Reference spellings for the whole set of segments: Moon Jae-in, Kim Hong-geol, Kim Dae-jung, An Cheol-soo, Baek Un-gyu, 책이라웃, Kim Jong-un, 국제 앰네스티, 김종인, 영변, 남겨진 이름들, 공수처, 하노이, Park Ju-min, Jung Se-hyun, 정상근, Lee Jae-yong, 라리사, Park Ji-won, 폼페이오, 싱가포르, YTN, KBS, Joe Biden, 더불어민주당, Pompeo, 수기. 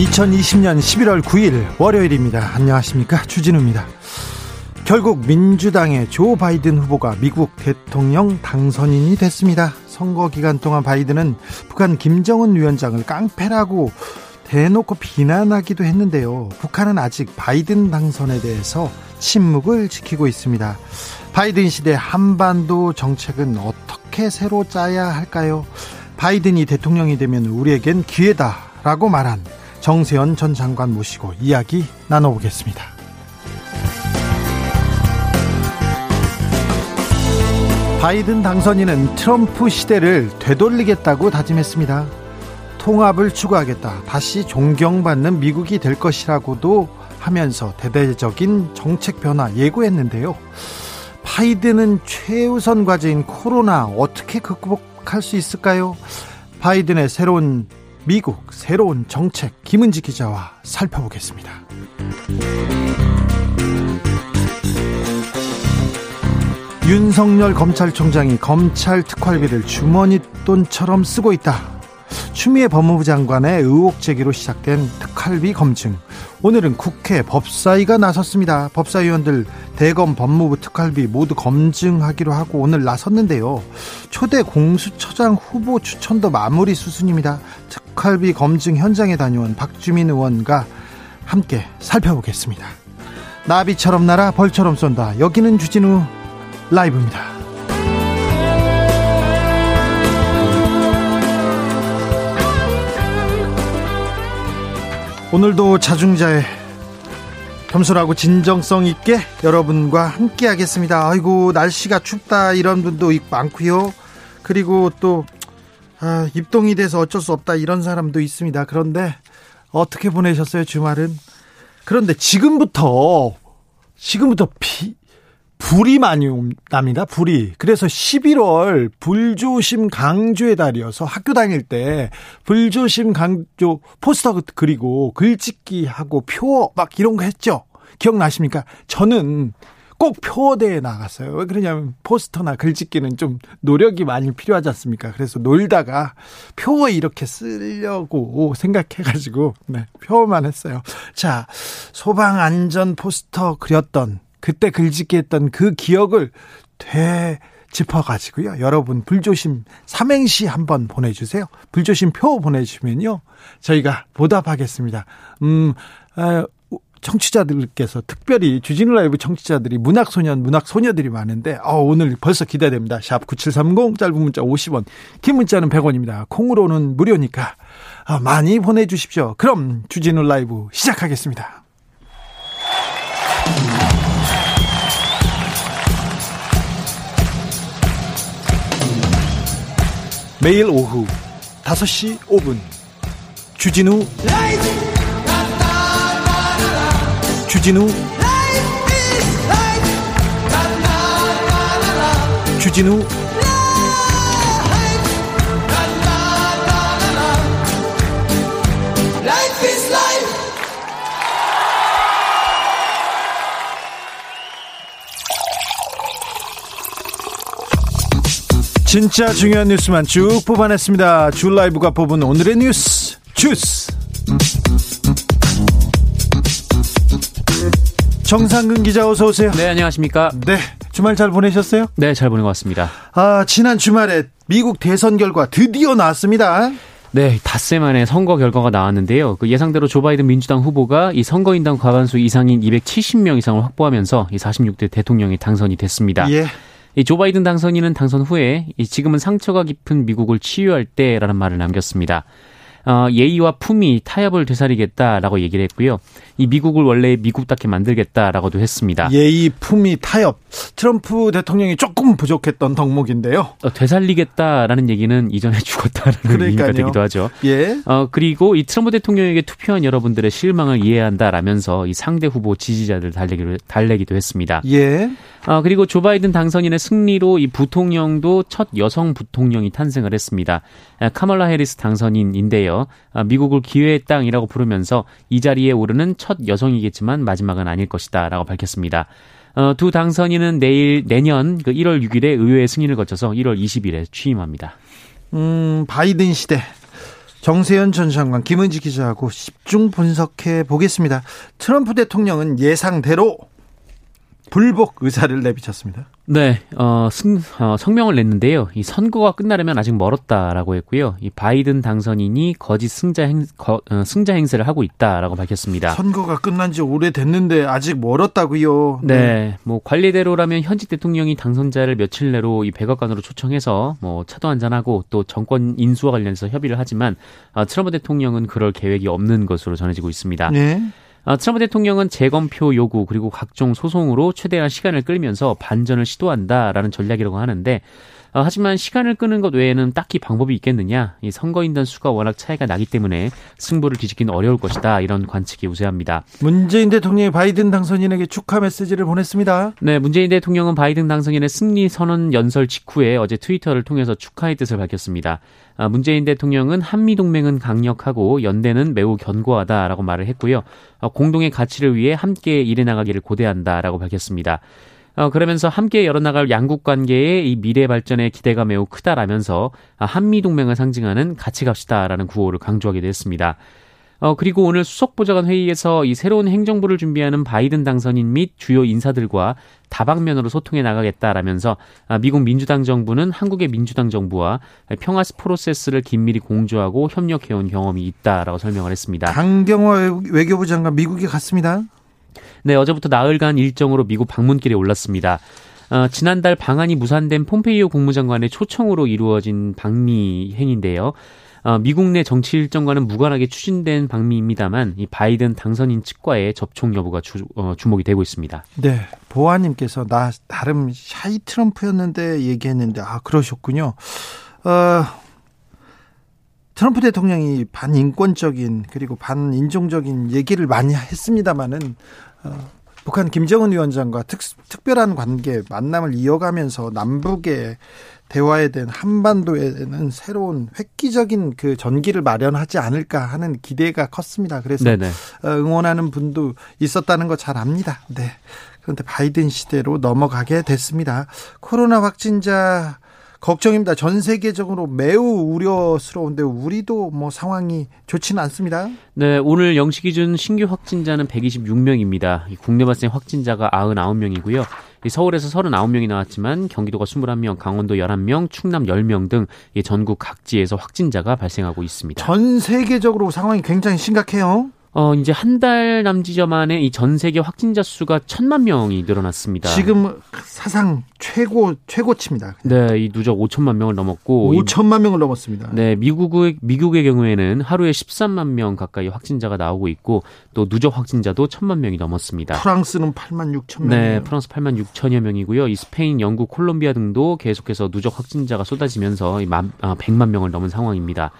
(2020년 11월 9일) 월요일입니다. 안녕하십니까, 주진우입니다. 결국 민주당의 조 바이든 후보가 미국 대통령 당선인이 됐습니다. 선거 기간 동안 바이든은 북한 김정은 위원장을 깡패라고 대놓고 비난하기도 했는데요. 북한은 아직 바이든 당선에 대해서 침묵을 지키고 있습니다. 바이든 시대 한반도 정책은 어떻게 새로 짜야 할까요? 바이든이 대통령이 되면 우리에겐 기회다라고 말한 정세현 전 장관 모시고 이야기 나눠보겠습니다. 바이든 당선인은 트럼프 시대를 되돌리겠다고 다짐했습니다. 통합을 추구하겠다, 다시 존경받는 미국이 될 것이라고도 하면서 대대적인 정책 변화 예고했는데요. 바이든은 최우선 과제인 코로나 어떻게 극복할 수 있을까요? 바이든의 새로운 미국, 새로운 정책, 김은지 기자와 살펴보겠습니다. 윤석열 검찰총장이 검찰 특활비를 주머니돈처럼 쓰고 있다. 추미애 법무부 장관의 의혹 제기로 시작된 특활비 검증. 오늘은 국회 법사위가 나섰습니다. 법사위원들 대검, 법무부, 특활비 모두 검증하기로 하고 오늘 나섰는데요. 초대 공수처장 후보 추천도 마무리 수순입니다. 특활비 검증 현장에 다녀온 박주민 의원과 함께 살펴보겠습니다. 나비처럼 날아 벌처럼 쏜다. 여기는 주진우 라이브입니다. 오늘도 자중자애, 겸손하고 진정성 있게 여러분과 함께 하겠습니다. 아이고, 날씨가 춥다 이런 분도 많고요. 그리고 또 입동이 돼서 어쩔 수 없다 이런 사람도 있습니다. 그런데 어떻게 보내셨어요, 주말은? 그런데 지금부터 불이 많이 납니다. 불이. 그래서 11월 불조심 강조의 달이어서 학교 다닐 때 불조심 강조 포스터 그리고 글짓기 하고 표어 막 이런 거 했죠. 기억나십니까? 저는 꼭 표어대에 나갔어요. 왜 그러냐면 포스터나 글짓기는 좀 노력이 많이 필요하지 않습니까? 그래서 놀다가 표어 이렇게 쓰려고 생각해가지고 네, 표어만 했어요. 자, 소방 안전 포스터 그렸던, 그때 글짓기 했던 그 기억을 되짚어가지고요. 여러분 불조심 삼행시 한번 보내주세요. 불조심 표 보내주시면요, 저희가 보답하겠습니다. 청취자들께서, 특별히 주진우 라이브 청취자들이 문학소년, 문학소녀들이 많은데 오늘 벌써 기대됩니다. 샵 9730, 짧은 문자 50원, 긴 문자는 100원입니다. 콩으로는 무료니까 많이 보내주십시오. 그럼 주진우 라이브 시작하겠습니다. 매일 오후 5시 5분 주진우 라이브. 주진우 라이브. 주진우 진짜 중요한 뉴스만 쭉 뽑아냈습니다. 주 라이브가 뽑은 오늘의 뉴스 주스. 정상근 기자 어서 오세요. 네, 안녕하십니까. 네, 주말 잘 보내셨어요? 네, 잘 보낸 것 같습니다. 지난 주말에 미국 대선 결과 드디어 나왔습니다. 네, 닷새 만에 선거 결과가 나왔는데요. 그 예상대로 조 바이든 민주당 후보가 이 선거인당 과반수 이상인 270명 이상을 확보하면서 이 46대 대통령이 당선이 됐습니다. 예. 이 조 바이든 당선인은 당선 후에 지금은 상처가 깊은 미국을 치유할 때라는 말을 남겼습니다. 예의와 품위, 타협을 되살리겠다라고 얘기를 했고요. 이 미국을 원래 미국답게 만들겠다라고도 했습니다. 예의, 품위, 타협. 트럼프 대통령이 조금 부족했던 덕목인데요. 되살리겠다라는 얘기는 이전에 죽었다라는 의미가 되기도 하죠. 예. 그리고 이 트럼프 대통령에게 투표한 여러분들의 실망을 이해한다라면서 이 상대 후보 지지자들 달래기도 했습니다. 예. 그리고 조 바이든 당선인의 승리로 이 부통령도 첫 여성 부통령이 탄생을 했습니다. 카멀라 해리스 당선인인데요. 미국을 기회의 땅이라고 부르면서 이 자리에 오르는 첫 여성이겠지만 마지막은 아닐 것이다라고 밝혔습니다. 두 당선인은 내년 1월 6일에 의회 승인을 거쳐서 1월 20일에 취임합니다. 바이든 시대. 정세현 전 장관, 김은지 기자하고 집중 분석해 보겠습니다. 트럼프 대통령은 예상대로 불복 의사를 내비쳤습니다. 네, 성명을 냈는데요. 이 선거가 끝나려면 아직 멀었다라고 했고요. 이 바이든 당선인이 거짓 승자 행세를 하고 있다라고 밝혔습니다. 선거가 끝난 지 오래됐는데 아직 멀었다고요. 네, 뭐 관례대로라면 현직 대통령이 당선자를 며칠 내로 이 백악관으로 초청해서 뭐 차도 한잔하고 또 정권 인수와 관련해서 협의를 하지만 트럼프 대통령은 그럴 계획이 없는 것으로 전해지고 있습니다. 네. 트럼프 대통령은 재검표 요구 그리고 각종 소송으로 최대한 시간을 끌면서 반전을 시도한다라는 전략이라고 하는데 하지만 시간을 끄는 것 외에는 딱히 방법이 있겠느냐. 이 선거인단 수가 워낙 차이가 나기 때문에 승부를 뒤집기는 어려울 것이다. 이런 관측이 우세합니다. 문재인 대통령이 바이든 당선인에게 축하 메시지를 보냈습니다. 네, 문재인 대통령은 바이든 당선인의 승리 선언 연설 직후에 어제 트위터를 통해서 축하의 뜻을 밝혔습니다. 문재인 대통령은 한미동맹은 강력하고 연대는 매우 견고하다라고 말을 했고요. 공동의 가치를 위해 함께 일해나가기를 고대한다라고 밝혔습니다. 그러면서 함께 열어나갈 양국 관계의 이 미래 발전의 기대가 매우 크다라면서 한미동맹을 상징하는 같이 갑시다라는 구호를 강조하기도 했습니다. 그리고 오늘 수석보좌관 회의에서 이 새로운 행정부를 준비하는 바이든 당선인 및 주요 인사들과 다방면으로 소통해 나가겠다라면서 미국 민주당 정부는 한국의 민주당 정부와 평화 프로세스를 긴밀히 공조하고 협력해온 경험이 있다라고 설명을 했습니다. 강경화 외교부 장관 미국에 갔습니다. 네, 어제부터 나흘간 일정으로 미국 방문길에 올랐습니다. 지난달 방한이 무산된 폼페이오 국무장관의 초청으로 이루어진 방미 행인데요. 미국 내 정치 일정과는 무관하게 추진된 방미입니다만 이 바이든 당선인 측과의 접촉 여부가 주목이 되고 있습니다. 네, 보아님께서 나 나름 샤이 트럼프였는데 얘기했는데 그러셨군요. 트럼프 대통령이 반인권적인 그리고 반인종적인 얘기를 많이 했습니다마는 북한 김정은 위원장과 특별한 관계 만남을 이어가면서 남북의 대화에 대한 한반도에는 새로운 획기적인 그 전기를 마련하지 않을까 하는 기대가 컸습니다. 그래서 네네. 응원하는 분도 있었다는 거 잘 압니다. 네. 그런데 바이든 시대로 넘어가게 됐습니다. 코로나 확진자 걱정입니다. 전 세계적으로 매우 우려스러운데 우리도 뭐 상황이 좋지는 않습니다. 네, 오늘 0시 기준 신규 확진자는 126명입니다. 국내 발생 확진자가 99명이고요. 서울에서 39명이 나왔지만 경기도가 21명, 강원도 11명, 충남 10명 등 전국 각지에서 확진자가 발생하고 있습니다. 전 세계적으로 상황이 굉장히 심각해요. 이제 한 달 남짓여 만에 이 전 세계 확진자 수가 1,000만 명이 늘어났습니다. 지금 사상 최고치입니다. 그냥. 네, 이 누적 5,000만 명을 넘었고 5,000만 명을 넘었습니다. 네, 미국의 경우에는 하루에 13만 명 가까이 확진자가 나오고 있고 또 누적 확진자도 1,000만 명이 넘었습니다. 프랑스는 86,000명. 네, 프랑스 86,000여 명이고요. 이 스페인, 영국, 콜롬비아 등도 계속해서 누적 확진자가 쏟아지면서 100만 명을 넘은 상황입니다.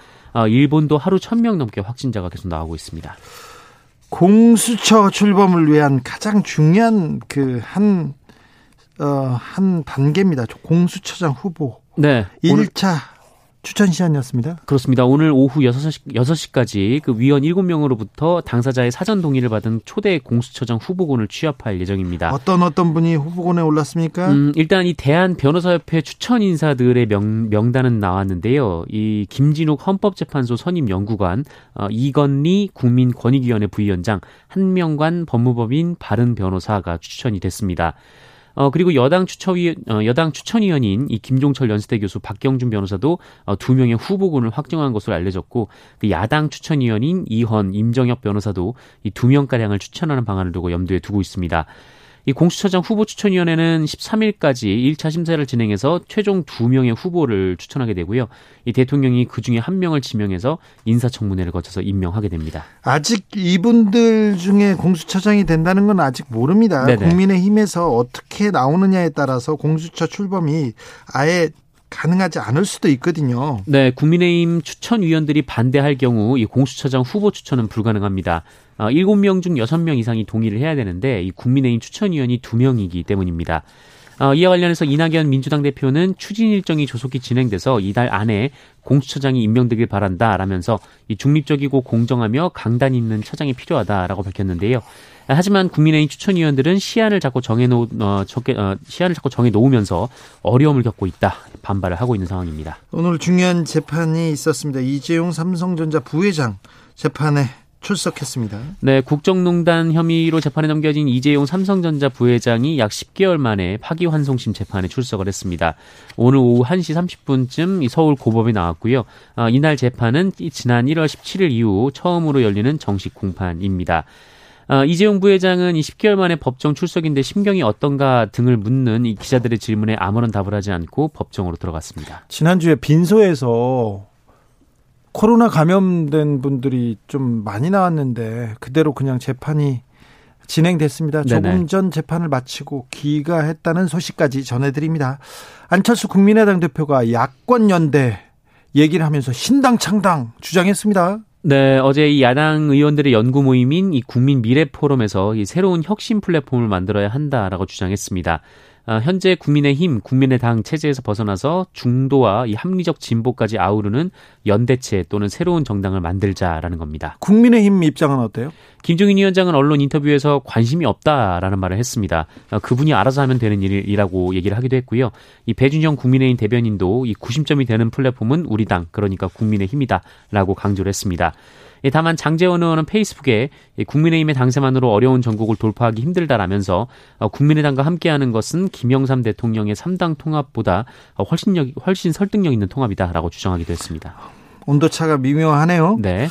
일본도 하루 1,000명 넘게 확진자가 계속 나오고 있습니다. 공수처 출범을 위한 가장 중요한 한 단계입니다. 공수처장 후보. 네. 1차 추천 시한이었습니다. 그렇습니다. 오늘 오후 6시까지 그 위원 7명으로부터 당사자의 사전 동의를 받은 초대 공수처장 후보군을 취합할 예정입니다. 어떤 분이 후보군에 올랐습니까? 일단 이 대한변호사협회 추천 인사들의 명단은 나왔는데요. 이 김진욱 헌법재판소 선임 연구관, 이건리 국민권익위원회 부위원장, 한명관 법무법인 바른변호사가 추천이 됐습니다. 그리고 여당 추천위원인 이 김종철 연세대 교수 박경준 변호사도 2명의 후보군을 확정한 것으로 알려졌고 그 야당 추천위원인 이헌, 임정혁 변호사도 이 2명가량을 추천하는 방안을 두고 염두에 두고 있습니다. 이 공수처장 후보 추천위원회는 13일까지 1차 심사를 진행해서 최종 2명의 후보를 추천하게 되고요. 이 대통령이 그중에 1명을 지명해서 인사청문회를 거쳐서 임명하게 됩니다. 아직 이분들 중에 공수처장이 된다는 건 아직 모릅니다. 네네. 국민의힘에서 어떻게 나오느냐에 따라서 공수처 출범이 아예 가능하지 않을 수도 있거든요. 네, 국민의힘 추천위원들이 반대할 경우 이 공수처장 후보 추천은 불가능합니다. 7명 중 6명 이상이 동의를 해야 되는데 이 국민의힘 추천위원이 2명이기 때문입니다. 이와 관련해서 이낙연 민주당 대표는 추진 일정이 조속히 진행돼서 이달 안에 공수처장이 임명되길 바란다라면서 이 중립적이고 공정하며 강단 있는 처장이 필요하다라고 밝혔는데요. 하지만 국민의힘 추천위원들은 시한을 자꾸 정해놓으면서 어려움을 겪고 있다 반발을 하고 있는 상황입니다. 오늘 중요한 재판이 있었습니다. 이재용 삼성전자 부회장 재판에 출석했습니다. 네, 국정농단 혐의로 재판에 넘겨진 이재용 삼성전자 부회장이 약 10개월 만에 파기환송심 재판에 출석을 했습니다. 오늘 오후 1시 30분쯤 서울 고법에 나왔고요. 이날 재판은 지난 1월 17일 이후 처음으로 열리는 정식 공판입니다. 이재용 부회장은 10개월 만에 법정 출석인데 심경이 어떤가 등을 묻는 이 기자들의 질문에 아무런 답을 하지 않고 법정으로 들어갔습니다. 지난주에 빈소에서 코로나 감염된 분들이 좀 많이 나왔는데 그대로 그냥 재판이 진행됐습니다. 조금 네네. 전 재판을 마치고 귀가했다는 소식까지 전해드립니다. 안철수 국민의당 대표가 야권연대 얘기를 하면서 신당창당 주장했습니다. 네, 어제 이 야당 의원들의 연구 모임인 이 국민 미래 포럼에서 이 새로운 혁신 플랫폼을 만들어야 한다라고 주장했습니다. 현재 국민의힘, 국민의당 체제에서 벗어나서 중도와 이 합리적 진보까지 아우르는 연대체 또는 새로운 정당을 만들자라는 겁니다. 국민의힘 입장은 어때요? 김종인 위원장은 언론 인터뷰에서 관심이 없다라는 말을 했습니다. 그분이 알아서 하면 되는 일이라고 얘기를 하기도 했고요. 이 배준형 국민의힘 대변인도 이 구심점이 되는 플랫폼은 우리 당, 그러니까 국민의힘이다라고 강조를 했습니다. 다만 장제원 의원은 페이스북에 국민의힘의 당세만으로 어려운 전국을 돌파하기 힘들다라면서 국민의당과 함께하는 것은 김영삼 대통령의 3당 통합보다 훨씬 설득력 있는 통합이다라고 주장하기도 했습니다. 온도차가 미묘하네요. 네.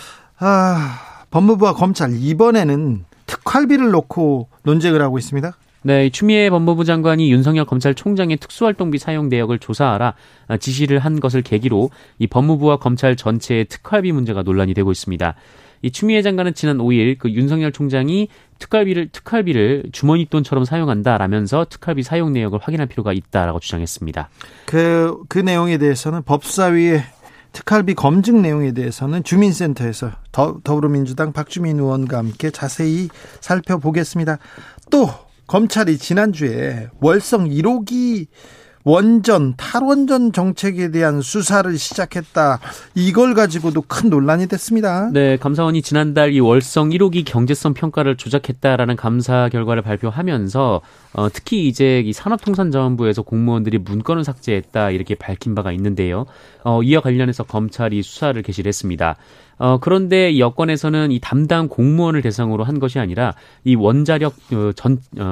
법무부와 검찰 이번에는 특활비를 놓고 논쟁을 하고 있습니다. 네, 추미애 법무부 장관이 윤석열 검찰총장의 특수활동비 사용 내역을 조사하라 지시를 한 것을 계기로 이 법무부와 검찰 전체의 특활비 문제가 논란이 되고 있습니다. 이 추미애 장관은 지난 5일 그 윤석열 총장이 특활비를 주머니 돈처럼 사용한다라면서 특활비 사용 내역을 확인할 필요가 있다라고 주장했습니다. 그 내용에 대해서는 법사위의 특활비 검증 내용에 대해서는 주민센터에서 더불어민주당 박주민 의원과 함께 자세히 살펴보겠습니다. 또 검찰이 지난주에 월성 1호기 원전, 탈원전 정책에 대한 수사를 시작했다. 이걸 가지고도 큰 논란이 됐습니다. 네, 감사원이 지난달 이 월성 1호기 경제성 평가를 조작했다라는 감사 결과를 발표하면서 특히 이제 이 산업통상자원부에서 공무원들이 문건을 삭제했다 이렇게 밝힌 바가 있는데요. 이와 관련해서 검찰이 수사를 개시를 했습니다. 그런데 여권에서는 이 담당 공무원을 대상으로 한 것이 아니라 이 원자력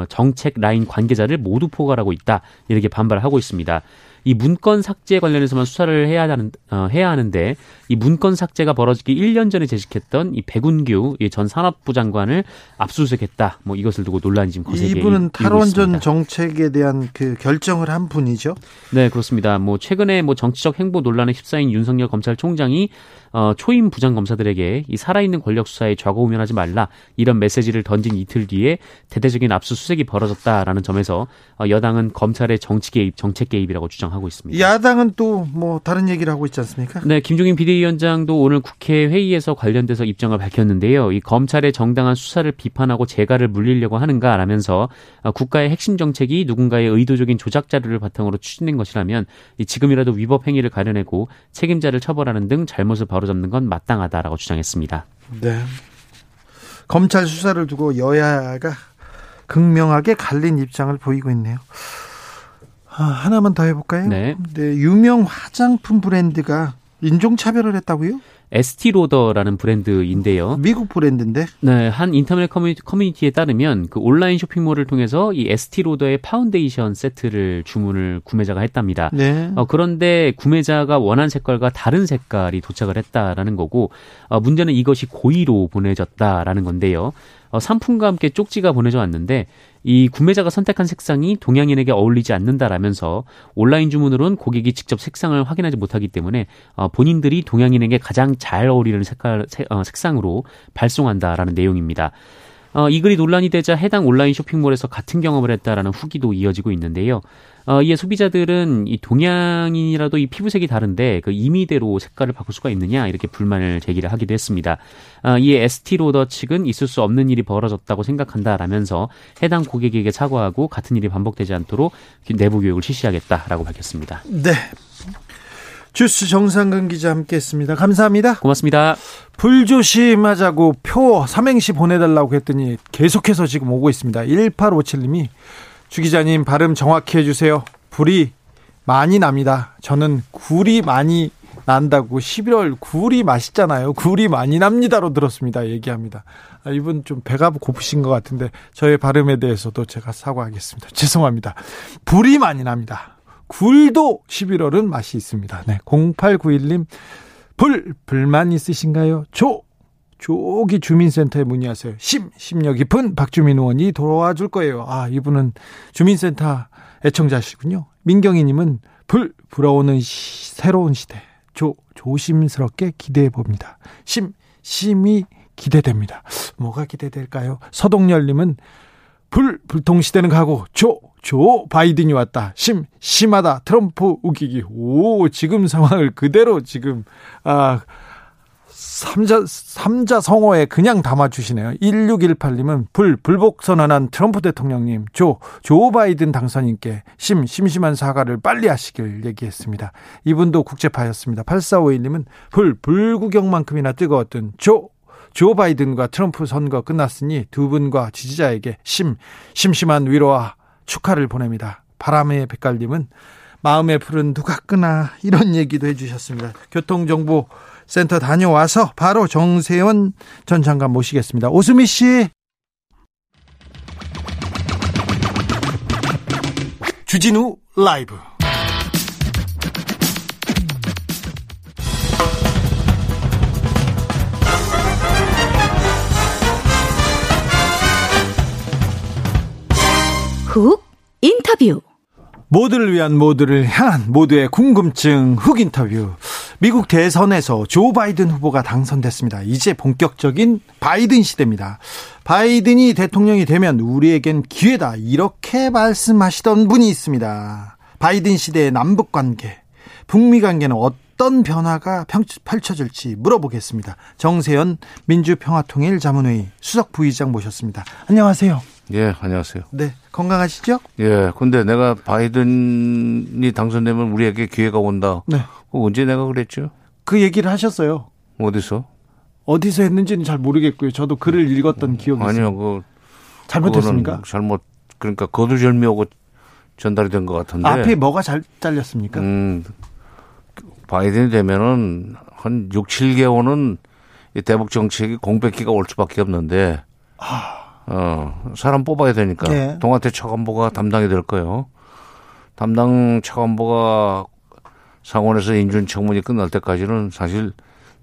정책 라인 관계자를 모두 포괄하고 있다 이렇게 반발을 하고 있습니다. 이 문건 삭제 관련해서만 수사를 해야 하는데 이 문건 삭제가 벌어지기 1년 전에 재직했던 이 백운규 전 산업부 장관을 압수수색했다. 뭐 이것을 두고 논란이 지금 거세게 일고 있습니다. 이분은 탈원전 정책에 대한 그 결정을 한 분이죠. 네, 그렇습니다. 뭐 최근에 뭐 정치적 행보 논란에 휩싸인 윤석열 검찰총장이 초임 부장검사들에게 이 살아있는 권력 수사에 좌고우면하지 말라 이런 메시지를 던진 이틀 뒤에 대대적인 압수수색이 벌어졌다라는 점에서 여당은 검찰의 정책 개입이라고 주장하고 있습니다. 야당은 또 뭐 다른 얘기를 하고 있지 않습니까? 네, 김종인 비대위원장도 오늘 국회 회의에서 관련돼서 입장을 밝혔는데요. 이 검찰의 정당한 수사를 비판하고 재갈을 물리려고 하는가라면서 국가의 핵심 정책이 누군가의 의도적인 조작 자료를 바탕으로 추진된 것이라면 지금이라도 위법 행위를 가려내고 책임자를 처벌하는 등 잘못을 바로잡는 건 마땅하다라고 주장했습니다. 네. 검찰 수사를 두고 여야가 극명하게 갈린 입장을 보이고 있네요. 하나만 더 해볼까요? 네, 유명 화장품 브랜드가 인종차별을 했다고요? 에스티 로더라는 브랜드인데요. 미국 브랜드인데? 네, 한 인터넷 커뮤니티에 따르면 그 온라인 쇼핑몰을 통해서 이 에스티 로더의 파운데이션 세트를 구매자가 했답니다. 네. 그런데 구매자가 원한 색깔과 다른 색깔이 도착을 했다라는 거고 문제는 이것이 고의로 보내졌다라는 건데요. 상품과 함께 쪽지가 보내져 왔는데 이 구매자가 선택한 색상이 동양인에게 어울리지 않는다라면서 온라인 주문으로는 고객이 직접 색상을 확인하지 못하기 때문에 본인들이 동양인에게 가장 잘 어울리는 색상으로 발송한다라는 내용입니다. 이 글이 논란이 되자 해당 온라인 쇼핑몰에서 같은 경험을 했다라는 후기도 이어지고 있는데요. 이에 소비자들은 이 동양인이라도 이 피부색이 다른데 그 임의대로 색깔을 바꿀 수가 있느냐 이렇게 불만을 제기를 하기도 했습니다. 이에 에스티 로더 측은 있을 수 없는 일이 벌어졌다고 생각한다라면서 해당 고객에게 사과하고 같은 일이 반복되지 않도록 내부 교육을 실시하겠다라고 밝혔습니다. 네. 주스 정상근 기자 함께했습니다. 감사합니다. 고맙습니다. 불조심하자고 표 삼행시 보내달라고 했더니 계속해서 지금 오고 있습니다. 1857님이 주 기자님 발음 정확히 해주세요. 불이 많이 납니다. 저는 굴이 많이 난다고 11월 굴이 맛있잖아요. 굴이 많이 납니다로 들었습니다. 얘기합니다. 이분 좀 배가 고프신 것 같은데 저의 발음에 대해서도 제가 사과하겠습니다. 죄송합니다. 불이 많이 납니다. 굴도 11월은 맛이 있습니다. 네, 0891님 불만 있으신가요? 저기 주민센터에 문의하세요. 심력 깊은 박주민 의원이 도와줄 거예요. 아, 이분은 주민센터 애청자시군요. 민경희님은 불어오는 새로운 시대 조심스럽게 기대해 봅니다. 심이 기대됩니다. 뭐가 기대될까요? 서동열님은 불통시대는 가고 조 바이든이 왔다. 심하다. 트럼프 우기기. 오, 지금 상황을 그대로 지금 삼자성어에 그냥 담아주시네요. 1618님은 불복 선언한 트럼프 대통령님 조 바이든 당선인께 심심한 사과를 빨리 하시길 얘기했습니다. 이분도 국제파였습니다. 8451님은 불구경만큼이나 뜨거웠던 조 바이든과 트럼프 선거 끝났으니 두 분과 지지자에게 심심한 위로와 축하를 보냅니다. 바람의 백갈님은 마음의 불은 누가 끄나 이런 얘기도 해주셨습니다. 교통정보센터 다녀와서 바로 정세현 전 장관 모시겠습니다. 오수미 씨. 주진우 라이브. 훅 인터뷰. 모두를 위한 모두를 향한 모두의 궁금증 훅 인터뷰. 미국 대선에서 조 바이든 후보가 당선됐습니다. 이제 본격적인 바이든 시대입니다. 바이든이 대통령이 되면 우리에겐 기회다 이렇게 말씀하시던 분이 있습니다. 바이든 시대의 남북관계, 북미관계는 어떤 변화가 펼쳐질지 물어보겠습니다. 정세현 민주평화통일자문회의 수석부의장 모셨습니다. 안녕하세요. 예, 안녕하세요. 네, 건강하시죠? 예, 근데 내가 바이든이 당선되면 우리에게 기회가 온다. 네. 언제 내가 그랬죠? 그 얘기를 하셨어요. 어디서? 어디서 했는지는 잘 모르겠고요. 저도 글을 읽었던 기억이 있어요. 아니요, 잘못했습니까? 그러니까 거두절미하고 전달이 된 것 같은데. 앞에 뭐가 잘 잘렸습니까? 바이든이 되면은 한 6, 7개월은 이 대북 정책이 공백기가 올 수밖에 없는데. 사람 뽑아야 되니까. 네. 동아태 차관보가 담당이 될 거예요. 담당 차관보가 상원에서 인준청문이 끝날 때까지는 사실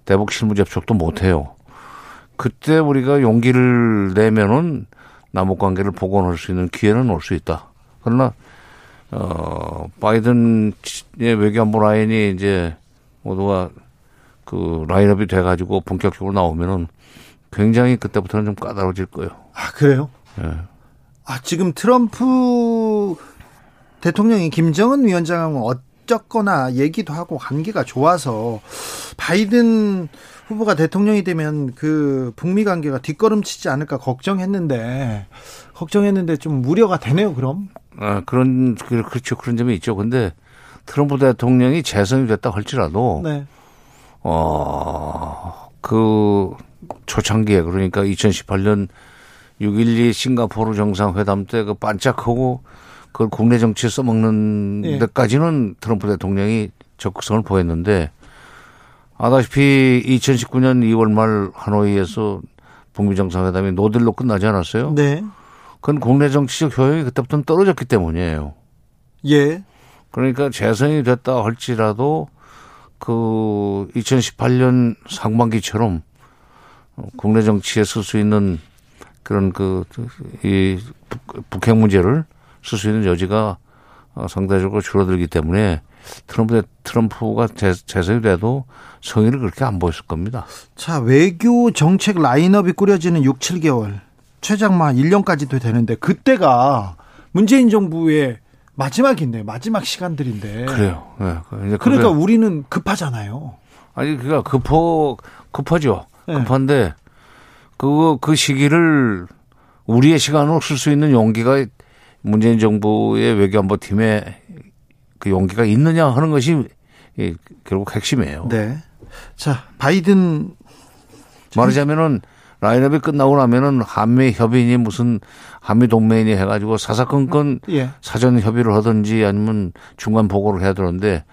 대북 실무 접촉도 못 해요. 그때 우리가 용기를 내면은 남북 관계를 복원할 수 있는 기회는 올 수 있다. 그러나, 바이든의 외교안보 라인이 이제 모두가 그 라인업이 돼가지고 본격적으로 나오면은 굉장히 그때부터는 좀 까다로워질 거예요. 아, 그래요? 예. 아, 지금 트럼프 대통령이 김정은 위원장하고 어쨌거나 얘기도 하고 관계가 좋아서 바이든 후보가 대통령이 되면 그 북미 관계가 뒷걸음치지 않을까 걱정했는데 좀 우려가 되네요, 그럼? 아, 그렇죠. 그런 점이 있죠. 근데 트럼프 대통령이 재선이 됐다 할지라도. 네. 초창기에 그러니까 2018년 6.12 싱가포르 정상회담 때 그 반짝하고 그걸 국내 정치에 써먹는 데까지는 트럼프 대통령이 적극성을 보였는데 아다시피 2019년 2월 말 하노이에서 북미 정상회담이 노딜로 끝나지 않았어요? 네. 그건 국내 정치적 효용이 그때부터는 떨어졌기 때문이에요. 예. 그러니까 재선이 됐다 할지라도 그 2018년 상반기처럼 국내 정치에 쓸 수 있는 그런 이 북핵 문제를 쓸 수 있는 여지가 상대적으로 줄어들기 때문에 트럼프가 재선이 돼도 성의를 그렇게 안 보였을 겁니다. 자, 외교 정책 라인업이 꾸려지는 6, 7개월, 최장마 1년까지도 되는데 그때가 문재인 정부의 마지막인데, 마지막 시간들인데. 그래요. 네. 그러니까 우리는 급하잖아요. 아니, 그러니까 급하죠. 네. 급한데 그 시기를 우리의 시간으로 쓸 수 있는 용기가 문재인 정부의 외교안보팀에 그 용기가 있느냐 하는 것이 결국 핵심이에요. 네. 자, 바이든 말하자면은 라인업이 끝나고 나면은 한미 협의니 무슨 한미 동맹이니 해가지고 사사건건 예. 사전 협의를 하든지 아니면 중간 보고를 해야 되는데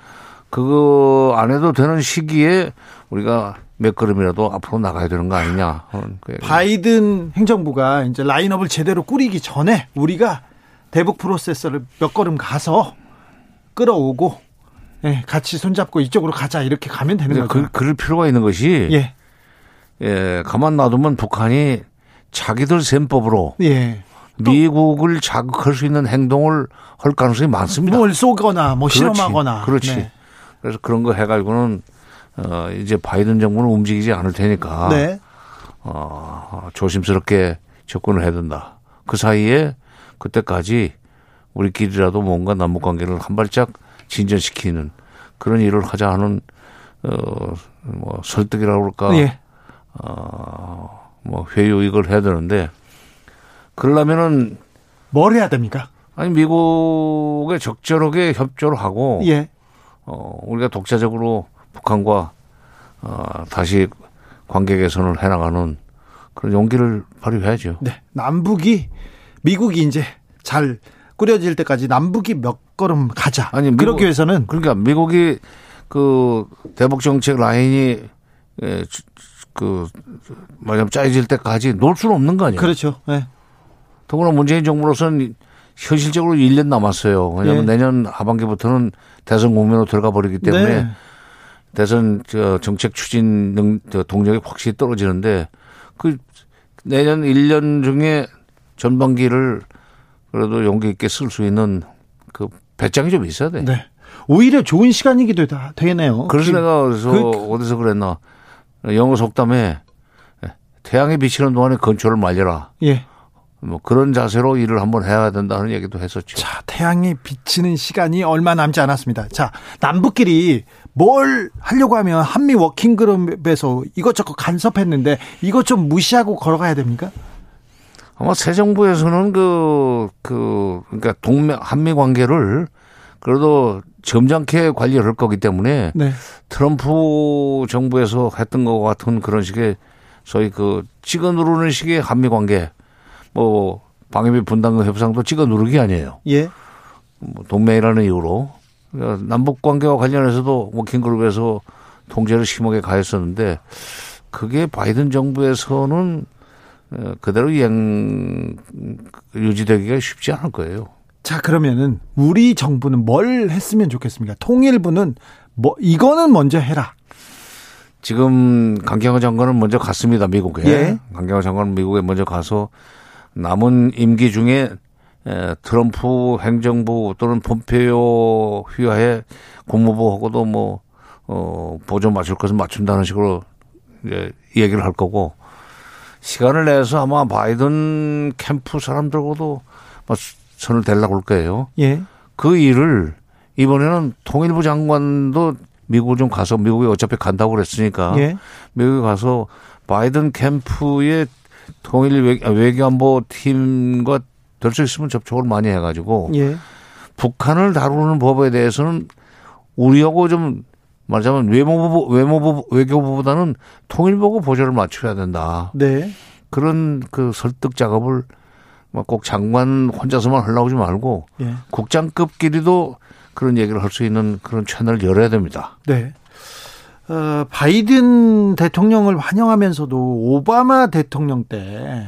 그거 안 해도 되는 시기에 우리가 몇 걸음이라도 앞으로 나가야 되는 거 아니냐. 바이든 행정부가 이제 라인업을 제대로 꾸리기 전에 우리가 대북 프로세스를 몇 걸음 가서 끌어오고 예, 같이 손잡고 이쪽으로 가자 이렇게 가면 되는 거죠. 그럴 필요가 있는 것이 예. 예, 가만 놔두면 북한이 자기들 셈법으로 예. 미국을 자극할 수 있는 행동을 할 가능성이 많습니다. 뭘 쏘거나 뭐 실험하거나. 그렇지. 네. 그래서 그런 거 해가지고는 이제 바이든 정부는 움직이지 않을 테니까 네. 조심스럽게 접근을 해야 된다. 그 사이에 그때까지 우리끼리라도 뭔가 남북관계를 한 발짝 진전시키는 그런 일을 하자 하는 뭐 설득이라고 그럴까 예. 뭐 회유 이걸 해야 되는데 그러려면은 뭘 해야 됩니까? 아니 미국에 적절하게 협조를 하고 예. 우리가 독자적으로 북한과 다시 관계 개선을 해나가는 그런 용기를 발휘해야죠. 네, 남북이 미국이 이제 잘 꾸려질 때까지 남북이 몇 걸음 가자. 아니, 미국, 그러기 위해서는 그러니까 미국이 그 대북 정책 라인이 그 말하자면 짜여질 때까지 놓을 수는 없는 거 아니에요. 그렇죠. 네. 더구나 문재인 정부로서는 현실적으로 1년 남았어요. 왜냐하면 네. 내년 하반기부터는 대선 국면으로 들어가 버리기 때문에 네. 대선 정책 추진 동력이 확실히 떨어지는데 그 내년 1년 중에 전반기를 그래도 용기 있게 쓸 수 있는 그 배짱이 좀 있어야 돼. 네. 오히려 좋은 시간이기도 되네요. 그래서 내가 어디서 그랬나. 영어 속담에 태양이 비치는 동안에 건초를 말려라. 예. 뭐 그런 자세로 일을 한번 해야 된다는 얘기도 했었죠. 자, 태양이 비치는 시간이 얼마 남지 않았습니다. 자, 남북끼리 뭘 하려고 하면 한미 워킹그룹에서 이것저것 간섭했는데 이것 좀 무시하고 걸어가야 됩니까? 아마 새 정부에서는 그러니까 한미 관계를 그래도 점잖게 관리를 할 거기 때문에 네. 트럼프 정부에서 했던 것 같은 그런 식의 소위 그 찍어 누르는 식의 한미 관계 뭐 방위비 분담금 협상도 찍어 누르기 아니에요. 예. 뭐 동맹이라는 이유로 그러니까 남북 관계와 관련해서도 워킹그룹에서 통제를 심하게 가했었는데 그게 바이든 정부에서는 그대로 유지되기가 쉽지 않을 거예요. 자, 그러면은 우리 정부는 뭘 했으면 좋겠습니까? 통일부는 뭐 이거는 먼저 해라. 지금 강경화 장관은 먼저 갔습니다. 미국에. 예. 강경화 장관은 미국에 먼저 가서 남은 임기 중에 트럼프 행정부 또는 폼페이오 휘하에 국무부하고도 뭐 보조 맞출 것은 맞춘다는 식으로 이제 얘기를 할 거고 시간을 내서 아마 바이든 캠프 사람들하고도 막 선을 대려고 할 거예요. 예. 그 일을 이번에는 통일부 장관도 미국을 좀 가서 미국에 어차피 간다고 그랬으니까 예. 미국에 가서 바이든 캠프의 통일 외교안보팀과 될 수 있으면 접촉을 많이 해가지고 예. 북한을 다루는 법에 대해서는 우리하고 좀 말하자면 외교부보다는 통일부하고 보조를 맞춰야 된다. 네. 그런 그 설득 작업을 꼭 장관 혼자서만 하려고 하지 말고 예. 국장급끼리도 그런 얘기를 할 수 있는 그런 채널을 열어야 됩니다. 네. 바이든 대통령을 환영하면서도 오바마 대통령 때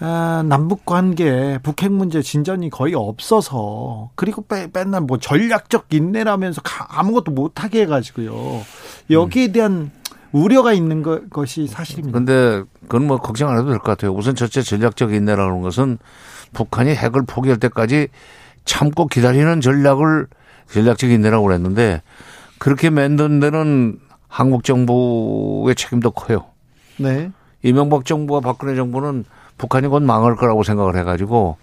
남북관계 북핵 문제 진전이 거의 없어서 그리고 맨날 뭐 전략적 인내라면서 아무것도 못하게 해가지고요. 여기에 대한 우려가 있는 것이 사실입니다. 그런데 그건 뭐 걱정 안 해도 될 것 같아요. 우선 첫째 전략적 인내라는 것은 북한이 핵을 포기할 때까지 참고 기다리는 전략을 전략적 인내라고 그랬는데 그렇게 만든 데는 한국 정부의 책임도 커요. 네. 이명박 정부와 박근혜 정부는 북한이 곧 망할 거라고 생각을 해가지고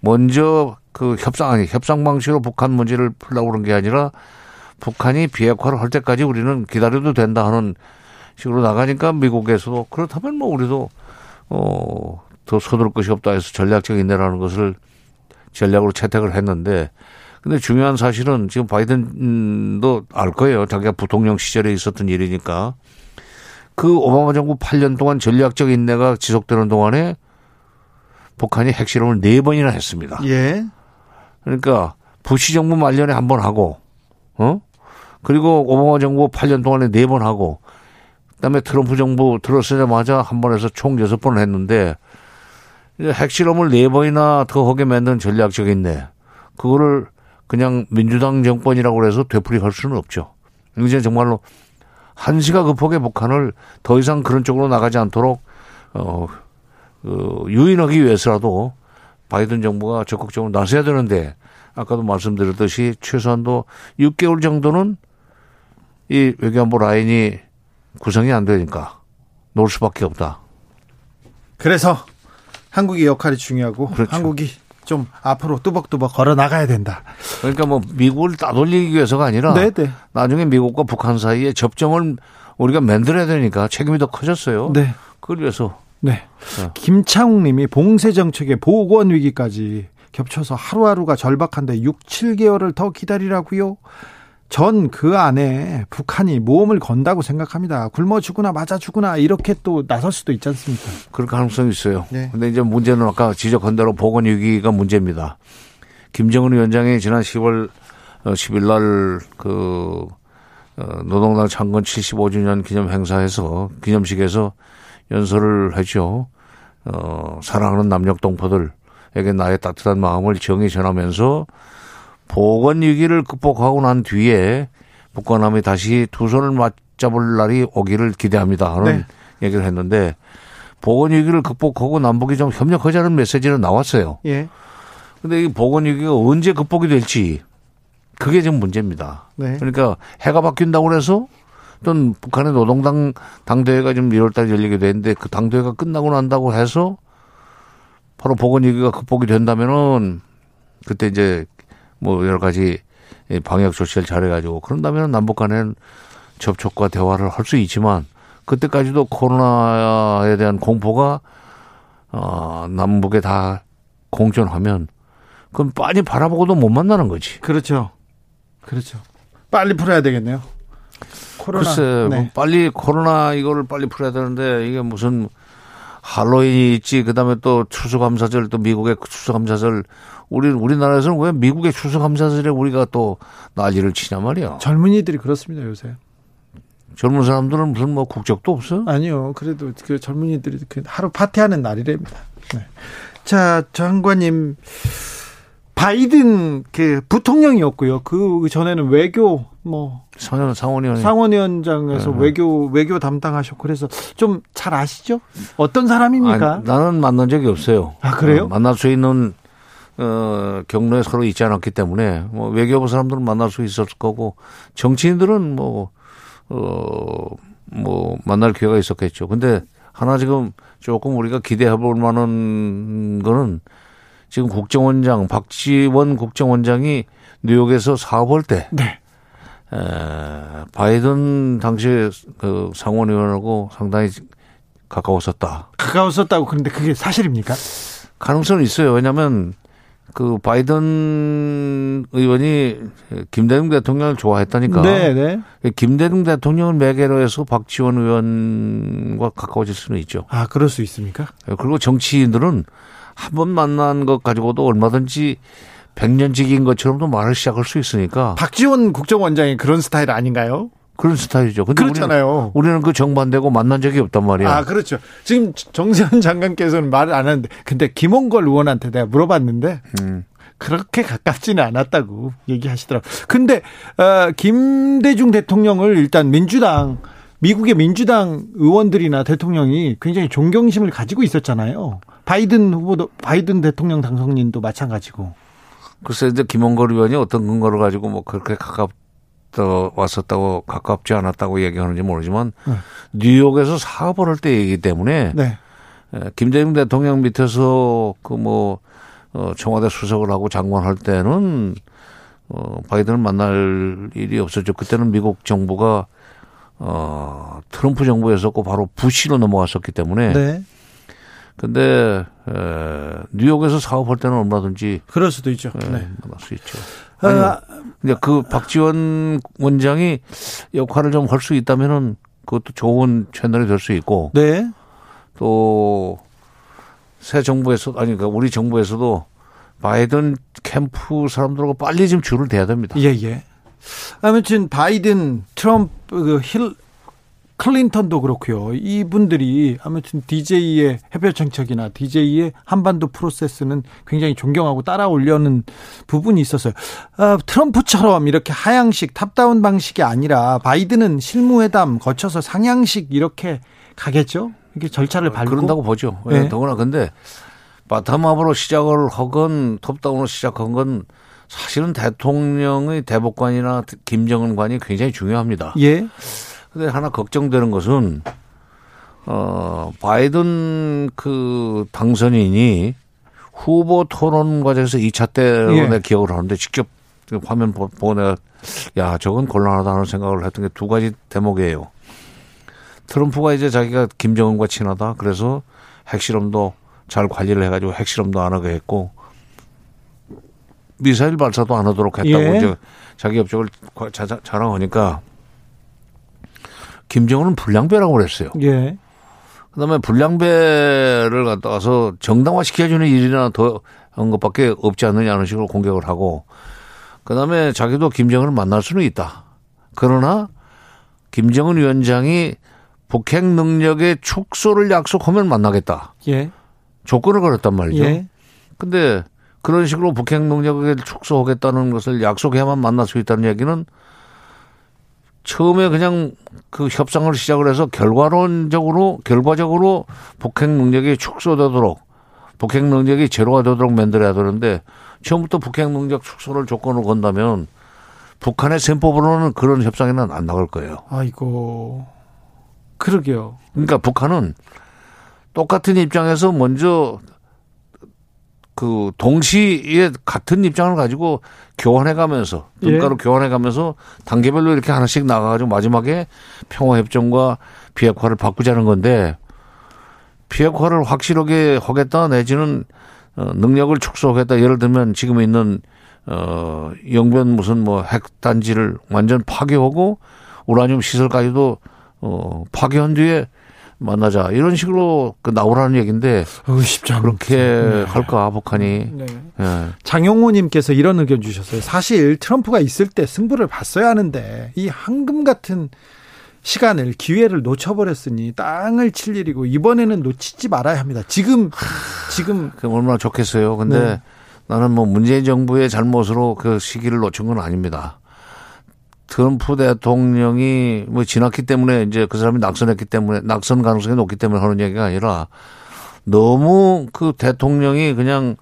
먼저 그 협상 방식으로 북한 문제를 풀려고 그런 게 아니라 북한이 비핵화를 할 때까지 우리는 기다려도 된다 하는 식으로 나가니까 미국에서도 그렇다면 뭐 우리도 더 서둘 것이 없다 해서 전략적 인내라는 것을 전략으로 채택을 했는데 근데 중요한 사실은 지금 바이든도 알 거예요. 자기가 부통령 시절에 있었던 일이니까 그 오바마 정부 8년 동안 전략적 인내가 지속되는 동안에 북한이 핵실험을 4번이나 했습니다. 예. 그러니까 부시 정부 말년에 1번 하고, 그리고 오바마 정부 8년 동안에 4번 하고, 그다음에 트럼프 정부 들어서자마자 1번 해서 총 6번을 했는데 핵실험을 4번이나 더 하게 만든 전략적 인내, 그거를 그냥 민주당 정권이라고 그래서 되풀이할 수는 없죠. 이제 정말로 한시가 급하게 북한을 더 이상 그런 쪽으로 나가지 않도록 유인하기 위해서라도 바이든 정부가 적극적으로 나서야 되는데 아까도 말씀드렸듯이 최소한도 6개월 정도는 이 외교안보 라인이 구성이 안 되니까 놓을 수밖에 없다. 그래서 한국의 역할이 중요하고 그렇죠. 한국이 좀 앞으로 뚜벅뚜벅 걸어 나가야 된다. 그러니까 뭐 미국을 따돌리기 위해서가 아니라 네네. 나중에 미국과 북한 사이에 접점을 우리가 만들어야 되니까 책임이 더 커졌어요. 네. 그걸 위해서. 네. 김창욱 님이 봉쇄 정책에 보건 위기까지 겹쳐서 하루하루가 절박한데 6, 7개월을 더 기다리라고요. 전 그 안에 북한이 모험을 건다고 생각합니다. 굶어 죽으나 맞아 죽으나 이렇게 또 나설 수도 있지 않습니까? 그럴 가능성이 있어요. 그런데 네. 이제 문제는 아까 지적한 대로 보건 위기가 문제입니다. 김정은 위원장이 지난 10월 10일 날 그 노동당 창건 75주년 기념 행사에서 기념식에서 연설을 했죠. 사랑하는 남녘 동포들에게 나의 따뜻한 마음을 정히 전하면서. 보건 위기를 극복하고 난 뒤에 북과 남이 다시 두 손을 맞잡을 날이 오기를 기대합니다 하는 네. 얘기를 했는데 보건 위기를 극복하고 남북이 좀 협력하자는 메시지는 나왔어요. 예. 근데 이 보건 위기가 언제 극복이 될지 그게 지금 문제입니다. 네. 그러니까 해가 바뀐다고 해서 또는 북한의 노동당 당대회가 지금 1월달에 열리게 되는데 그 당대회가 끝나고 난다고 해서 바로 보건 위기가 극복이 된다면은 그때 이제 뭐 여러 가지 방역 조치를 잘해가지고 그런다면 남북 간에는 접촉과 대화를 할 수 있지만 그때까지도 코로나에 대한 공포가 남북에 다 공존하면 그건 빤히 바라보고도 못 만나는 거지. 그렇죠. 그렇죠. 빨리 풀어야 되겠네요. 코로나. 글쎄 네. 빨리 코로나 이거를 빨리 풀어야 되는데 이게 무슨 할로윈이 있지 그다음에 또 추수감사절 또 미국의 추수감사절 우리나라에서는 왜 미국의 추수감사절에 우리가 또 난리를 치냐 말이야. 젊은이들이 그렇습니다 요새. 젊은 사람들은 무슨 뭐 국적도 없어요? 아니요. 그래도 그 젊은이들이 하루 파티하는 날이랍니다. 네. 자 장관님 바이든 그 부통령이었고요. 그 전에는 외교 뭐 상원위원장에서 네. 외교 담당하셨고 그래서 좀 잘 아시죠? 어떤 사람입니까? 아니, 나는 만난 적이 없어요. 아 그래요? 만날 수 있는 경로에 서로 있지 않았기 때문에 뭐 외교부 사람들은 만날 수 있었을 거고 정치인들은 뭐 만날 기회가 있었겠죠. 근데 하나 지금 조금 우리가 기대해볼 만한 거는 지금 국정원장 박지원 국정원장이 뉴욕에서 4월 때 네. 바이든 당시 그 상원의원하고 상당히 가까웠었다. 가까웠었다고 그런데 그게 사실입니까? 가능성은 있어요. 왜냐하면 그 바이든 의원이 김대중 대통령을 좋아했다니까. 네네. 김대중 대통령을 매개로 해서 박지원 의원과 가까워질 수는 있죠. 아 그럴 수 있습니까? 그리고 정치인들은 한 번 만난 것 가지고도 얼마든지 100년지기인 것처럼도 말을 시작할 수 있으니까. 박지원 국정원장이 그런 스타일 아닌가요? 그런 스타일이죠. 근데 그렇잖아요. 우리는 그 정반대고 만난 적이 없단 말이야. 아, 그렇죠. 지금 정세현 장관께서는 말을 안 하는데, 근데 김홍걸 의원한테 내가 물어봤는데, 그렇게 가깝지는 않았다고 얘기하시더라고요. 근데, 김대중 대통령을 일단 민주당 미국의 민주당 의원들이나 대통령이 굉장히 존경심을 가지고 있었잖아요. 바이든 후보도, 바이든 대통령 당선인도 마찬가지고. 글쎄, 이제 김홍걸 의원이 어떤 근거를 가지고 뭐 그렇게 가깝다 왔었다고, 가깝지 않았다고 얘기하는지 모르지만, 네. 뉴욕에서 사업을 할 때 얘기 때문에, 네. 김대중 대통령 밑에서 그 뭐, 청와대 수석을 하고 장관할 때는, 바이든을 만날 일이 없었죠. 그때는 미국 정부가, 트럼프 정부였었고 바로 부시로 넘어왔었기 때문에. 네. 근데, 뉴욕에서 사업할 때는 얼마든지. 그럴 수도 있죠. 네. 그럴 수 있죠. 근데 그 박지원 원장이 역할을 좀 할 수 있다면은 그것도 좋은 채널이 될 수 있고. 네. 또, 새 정부에서, 아니, 그러니까 우리 정부에서도 바이든 캠프 사람들하고 빨리 좀 줄을 대야 됩니다. 예, 예. 아무튼 바이든, 트럼프, 클린턴도 그렇고요. 이분들이 아무튼 DJ의 햇볕 정책이나 DJ의 한반도 프로세스는 굉장히 존경하고 따라오려는 부분이 있었어요. 트럼프처럼 이렇게 하향식, 탑다운 방식이 아니라 바이든은 실무회담 거쳐서 상향식 이렇게 가겠죠? 이렇게 절차를 밟고. 그런다고 보죠. 네. 더구나 근데 바텀업으로 시작을 하건 톱다운으로 시작한 건 사실은 대통령의 대법관이나 김정은관이 굉장히 중요합니다. 예. 근데 하나 걱정되는 것은, 바이든 그 당선인이 후보 토론 과정에서 2차 때로 예. 내 기억을 하는데 직접 화면 보고 내가 야, 저건 곤란하다는 생각을 했던 게 두 가지 대목이에요. 트럼프가 이제 자기가 김정은과 친하다. 그래서 핵실험도 잘 관리를 해가지고 핵실험도 안 하게 했고 미사일 발사도 안 하도록 했다고 예. 이제 자기 업적을 자랑하니까 김정은은 불량배라고 그랬어요. 예. 그다음에 불량배를 갖다 와서 정당화시켜주는 일이나 더 한 것밖에 없지 않느냐는 식으로 공격을 하고 그다음에 자기도 김정은을 만날 수는 있다. 그러나 김정은 위원장이 북핵 능력의 축소를 약속하면 만나겠다. 예. 조건을 걸었단 말이죠. 예. 근데 그런 식으로 북핵 능력을 축소하겠다는 것을 약속해야만 만날 수 있다는 얘기는 처음에 그냥 그 협상을 시작을 해서 결과적으로 북핵 능력이 축소되도록 북핵 능력이 제로가 되도록 만들어야 되는데 처음부터 북핵 능력 축소를 조건으로 건다면 북한의 셈법으로는 그런 협상에는 안 나갈 거예요. 아이고. 그러게요. 그러니까 북한은 똑같은 입장에서 먼저 그 동시에 같은 입장을 가지고 교환해가면서 눈가로 예. 교환해가면서 단계별로 이렇게 하나씩 나가가지고 마지막에 평화협정과 비핵화를 바꾸자는 건데 비핵화를 확실하게 하겠다 내지는 능력을 축소하겠다 예를 들면 지금 있는 영변 무슨 뭐 핵단지를 완전 파괴하고 우라늄 시설까지도 파괴한 뒤에 만나자 이런 식으로 나오라는 얘기인데 쉽지 않은 그렇게 네. 할까 북한이 네. 네. 장용호님께서 이런 의견 주셨어요. 사실 트럼프가 있을 때 승부를 봤어야 하는데 이 황금 같은 시간을 기회를 놓쳐버렸으니 땅을 칠 일이고 이번에는 놓치지 말아야 합니다. 지금 그럼 얼마나 좋겠어요. 근데 네. 나는 뭐 문재인 정부의 잘못으로 그 시기를 놓친 건 아닙니다. 트럼프 대통령이 뭐 지났기 때문에 이제 그 사람이 낙선했기 때문에 낙선 가능성이 높기 때문에 하는 얘기가 아니라 너무 그 대통령이 그냥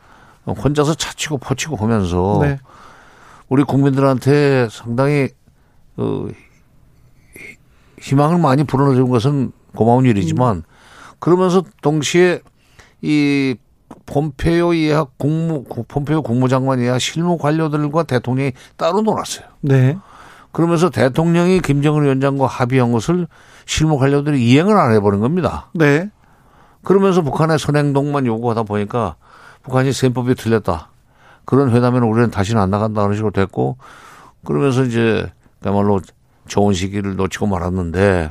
혼자서 차치고 포치고 하면서 네. 우리 국민들한테 상당히 희망을 많이 불어넣어준 것은 고마운 일이지만 그러면서 동시에 이 폼페오 이하 폼페오 국무장관 이하 실무 관료들과 대통령이 따로 놀았어요. 네. 그러면서 대통령이 김정은 위원장과 합의한 것을 실무 관료들이 이행을 안 해버린 겁니다. 네. 그러면서 북한의 선행동만 요구하다 보니까 북한이 셈법이 틀렸다. 그런 회담에는 우리는 다시는 안 나간다는 식으로 됐고 그러면서 이제 그야말로 좋은 시기를 놓치고 말았는데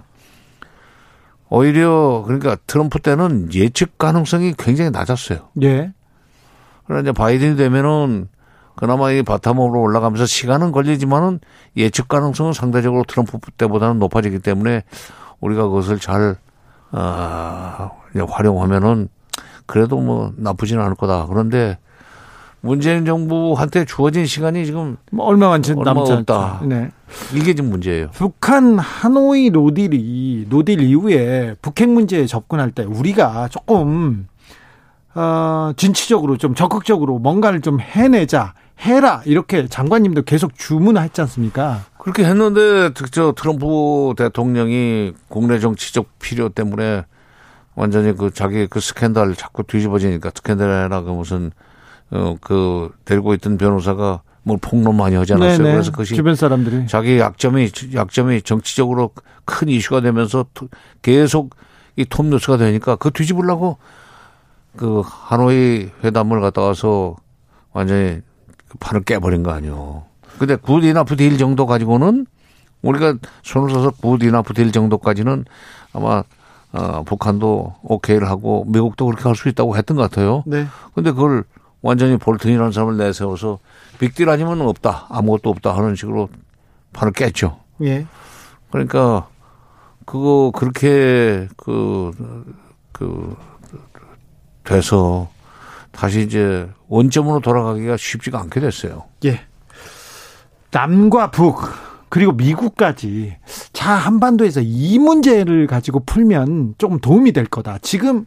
오히려 그러니까 트럼프 때는 예측 가능성이 굉장히 낮았어요. 예. 그런데 바이든이 되면은 그나마 이 바텀으로 올라가면서 시간은 걸리지만은 예측 가능성은 상대적으로 트럼프 때보다는 높아지기 때문에 우리가 그것을 잘, 활용하면은 그래도 뭐 나쁘지는 않을 거다. 그런데 문재인 정부한테 주어진 시간이 지금 얼마 남지 않다. 네. 이게 지금 문제예요. 북한 하노이 노딜 이후에 북핵 문제에 접근할 때 우리가 조금 진취적으로 좀 적극적으로 뭔가를 좀 해내자. 해라 이렇게 장관님도 계속 주문했지 않습니까? 그렇게 했는데 저 트럼프 대통령이 국내 정치적 필요 때문에 완전히 그 자기 그 스캔들 자꾸 뒤집어지니까 스캔들이나 그 무슨 그 데리고 있던 변호사가 뭐 폭로 많이 하지 않았어요. 네네. 그래서 그것이 주변 사람들이 자기 약점이 정치적으로 큰 이슈가 되면서 계속 이 톱뉴스가 되니까 그 뒤집으려고 그 하노이 회담을 갔다 와서 완전히 판을 깨버린 거 아니요. 근데 good enough deal 정도 가지고는 우리가 손을 써서 good enough deal 정도까지는 아마 북한도 오케이를 하고 미국도 그렇게 할 수 있다고 했던 것 같아요. 네. 근데 그걸 완전히 볼튼이라는 사람을 내세워서 빅딜 아니면 없다. 아무것도 없다 하는 식으로 판을 깼죠. 예. 그러니까 그거 그렇게 돼서 다시 이제 원점으로 돌아가기가 쉽지가 않게 됐어요. 예. 남과 북 그리고 미국까지 자 한반도에서 이 문제를 가지고 풀면 조금 도움이 될 거다. 지금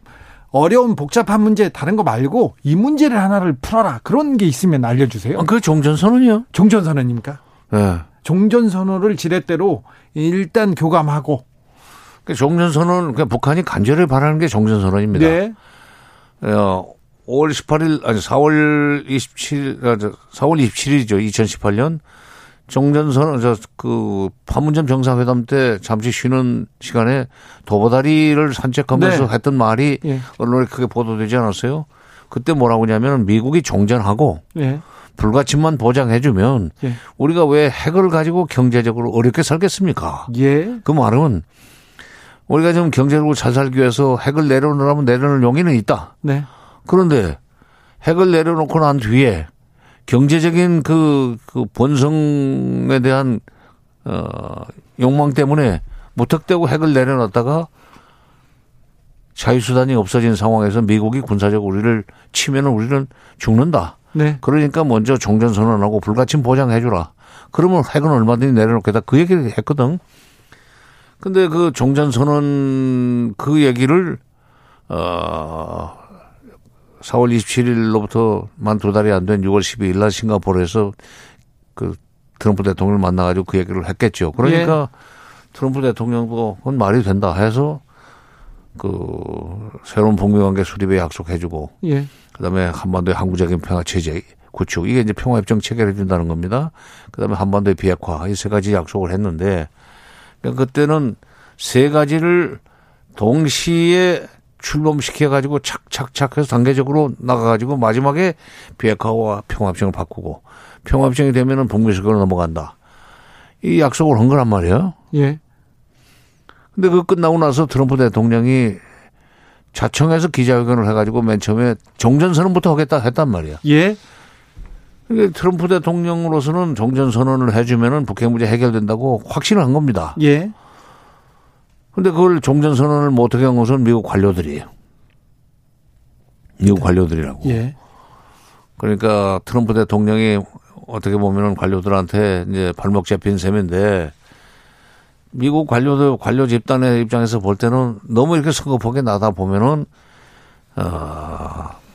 어려운 복잡한 문제 다른 거 말고 이 문제를 하나를 풀어라. 그런 게 있으면 알려주세요. 아, 그 종전선언이요. 종전선언입니까? 네. 종전선언을 지렛대로 일단 교감하고. 그 종전선언 그냥 북한이 간절히 바라는 게 종전선언입니다. 네. 4월 27일이죠. 2018년 종전선언 그 판문점 정상회담 때 잠시 쉬는 시간에 도보다리를 산책하면서 네. 했던 말이 예. 언론에 크게 보도되지 않았어요. 그때 뭐라고 하냐면 미국이 종전하고 예. 불가침만 보장해주면 예. 우리가 왜 핵을 가지고 경제적으로 어렵게 살겠습니까? 예. 그 말은 우리가 지금 경제적으로 잘 살기 위해서 핵을 내려놓으라면 내려놓을 용의는 있다. 네. 그런데 핵을 내려놓고 난 뒤에 경제적인 그 본성에 대한 욕망 때문에 무턱대고 핵을 내려놨다가 자유수단이 없어진 상황에서 미국이 군사적으로 우리를 치면 우리는 죽는다. 네. 그러니까 먼저 종전선언하고 불가침 보장해 주라. 그러면 핵은 얼마든지 내려놓겠다. 그 얘기를 했거든. 근데 그 종전선언 그 얘기를 4월 27일로부터 만 두 달이 안 된 6월 12일 날 싱가포르에서 그 트럼프 대통령을 만나가지고 그 얘기를 했겠죠. 그러니까 예. 트럼프 대통령도 그건 말이 된다 해서 그 새로운 북미관계 수립에 약속해주고 예. 그다음에 한반도의 항구적인 평화 체제 구축 이게 이제 평화협정 체결해 준다는 겁니다. 그다음에 한반도의 비핵화 이 세 가지 약속을 했는데 그러니까 그때는 세 가지를 동시에 출범시켜가지고 착착착 해서 단계적으로 나가가지고 마지막에 비핵화와 평화협정을 바꾸고 평화협정이 되면은 북미수교로 넘어간다. 이 약속을 한 거란 말이에요. 예. 근데 그거 끝나고 나서 트럼프 대통령이 자청해서 기자회견을 해가지고 맨 처음에 종전선언부터 하겠다 했단 말이야. 예. 그러니까 트럼프 대통령으로서는 종전선언을 해주면은 북핵 문제 해결된다고 확신을 한 겁니다. 예. 근데 그걸 종전선언을 못하게 한 것은 미국 관료들이에요. 미국 관료들이라고. 예. 그러니까 트럼프 대통령이 어떻게 보면은 관료들한테 이제 발목 잡힌 셈인데 미국 관료 집단의 입장에서 볼 때는 너무 이렇게 성급하게 나다 보면은,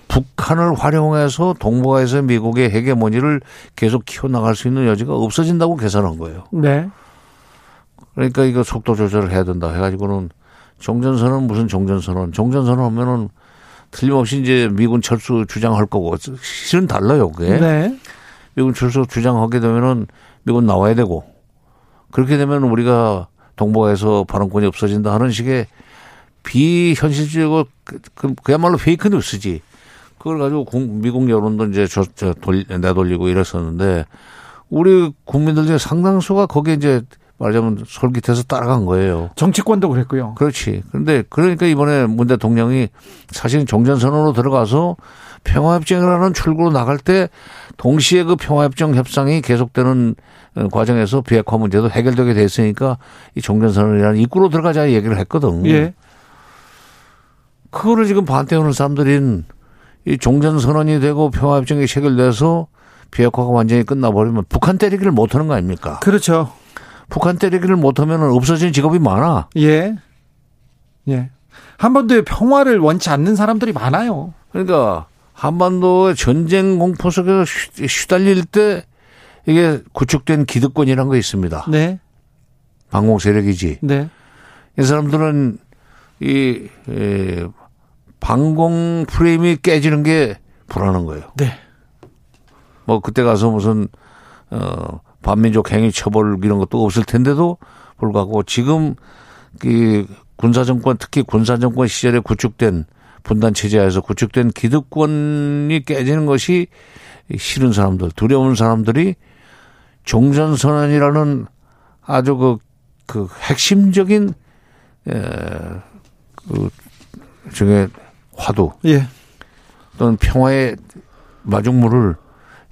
북한을 활용해서 동북아에서 미국의 헤게모니를 계속 키워나갈 수 있는 여지가 없어진다고 계산한 거예요. 네. 그러니까 이거 속도 조절을 해야 된다 해가지고는 종전선언 무슨 종전선언. 종전선언 하면은 틀림없이 이제 미군 철수 주장할 거고 실은 달라요 그게. 네. 미군 철수 주장하게 되면은 미군 나와야 되고 그렇게 되면 우리가 동북아에서 발언권이 없어진다 하는 식의 비현실적이고 그야말로 페이크 뉴스지. 그걸 가지고 미국 여론도 이제 내돌리고 이랬었는데 우리 국민들 중에 상당수가 거기에 이제 말하자면 솔깃해서 따라간 거예요. 정치권도 그랬고요. 그렇지. 그런데 그러니까 이번에 문 대통령이 사실은 종전선언으로 들어가서 평화협정이라는 출구로 나갈 때 동시에 그 평화협정 협상이 계속되는 과정에서 비핵화 문제도 해결되게 돼 있으니까 이 종전선언이라는 입구로 들어가자 얘기를 했거든. 예. 그거를 지금 반대하는 사람들인 이 종전선언이 되고 평화협정이 체결돼서 비핵화가 완전히 끝나버리면 북한 때리기를 못하는 거 아닙니까? 그렇죠. 북한 때리기를 못하면 없어진 직업이 많아. 예. 예. 한반도에 평화를 원치 않는 사람들이 많아요. 그러니까 한반도의 전쟁 공포 속에서 휘달릴 때 이게 구축된 기득권이라는 거 있습니다. 네. 반공 세력이지. 네. 이 사람들은 이 반공 프레임이 깨지는 게 불안한 거예요. 네. 뭐 그때 가서 무슨 반민족 행위 처벌 이런 것도 없을 텐데도 불구하고 지금 이 군사정권, 특히 군사정권 시절에 구축된 분단체제에서 구축된 기득권이 깨지는 것이 싫은 사람들, 두려운 사람들이 종전선언이라는 아주 그 핵심적인 그 중에 화두, 예, 또는 평화의 마중물을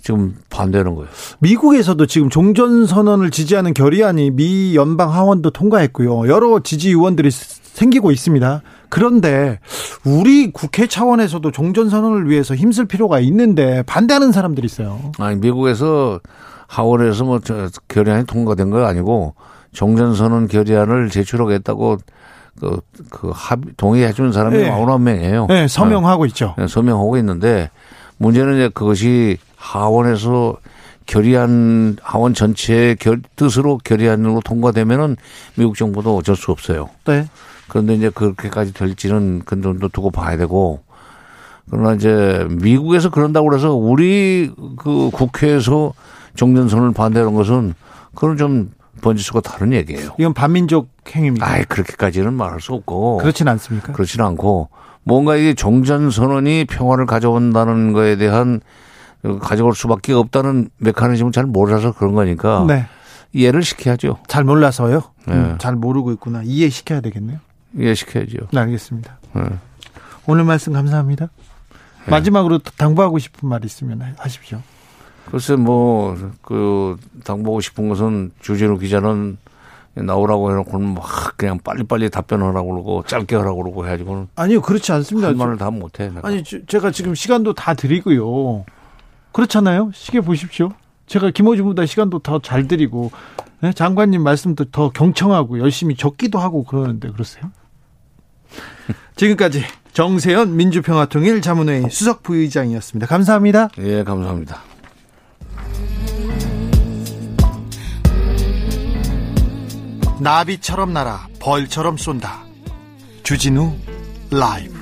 지금 반대하는 거예요. 미국에서도 지금 종전선언을 지지하는 결의안이 미 연방 하원도 통과했고요. 여러 지지 의원들이 생기고 있습니다. 그런데 우리 국회 차원에서도 종전선언을 위해서 힘쓸 필요가 있는데 반대하는 사람들이 있어요. 아니, 미국에서 하원에서 뭐 결의안이 통과된 건 아니고 종전선언 결의안을 제출하겠다고 그 동의해 준 사람이 91명이에요. 네, 서명하고 있죠. 네, 서명하고 있는데 문제는 이제 그것이 하원에서 결의안, 하원 전체의 뜻으로 결의안으로 통과되면은 미국 정부도 어쩔 수 없어요. 네. 그런데 이제 그렇게까지 될지는 그 정도 두고 봐야 되고, 그러나 이제 미국에서 그런다고 그래서 우리 그 국회에서 종전선언을 반대하는 것은 그건 좀 번지수가 다른 얘기예요. 이건 반민족 행위입니다. 아이, 그렇게까지는 말할 수 없고. 그렇진 않습니까? 그렇진 않고 뭔가 이 종전선언이 평화를 가져온다는 거에 대한 가져올 수밖에 없다는 메커니즘을 잘 몰라서 그런 거니까. 네. 이해를 시켜야죠. 잘 몰라서요? 네. 잘 모르고 있구나. 이해시켜야 되겠네요. 이해시켜야죠. 네, 알겠습니다. 네. 오늘 말씀 감사합니다. 네. 마지막으로 당부하고 싶은 말 있으면 하십시오. 글쎄, 뭐, 당부하고 싶은 것은 주진우 기자는 나오라고 해놓고는 막 그냥 빨리빨리 답변하라고 그러고 짧게 하라고 그러고 해가지고는. 아니요, 그렇지 않습니다. 할 말을 다 못해. 아니, 제가 지금 시간도 다 드리고요. 그렇잖아요. 시계 보십시오. 제가 김호준보다 시간도 더 잘 드리고, 네? 장관님 말씀도 더 경청하고 열심히 적기도 하고 그러는데 그러세요? 지금까지 정세현 민주평화통일 자문회의 수석 부의장이었습니다. 감사합니다. 예, 감사합니다. 나비처럼 날아 벌처럼 쏜다. 주진우 라이브.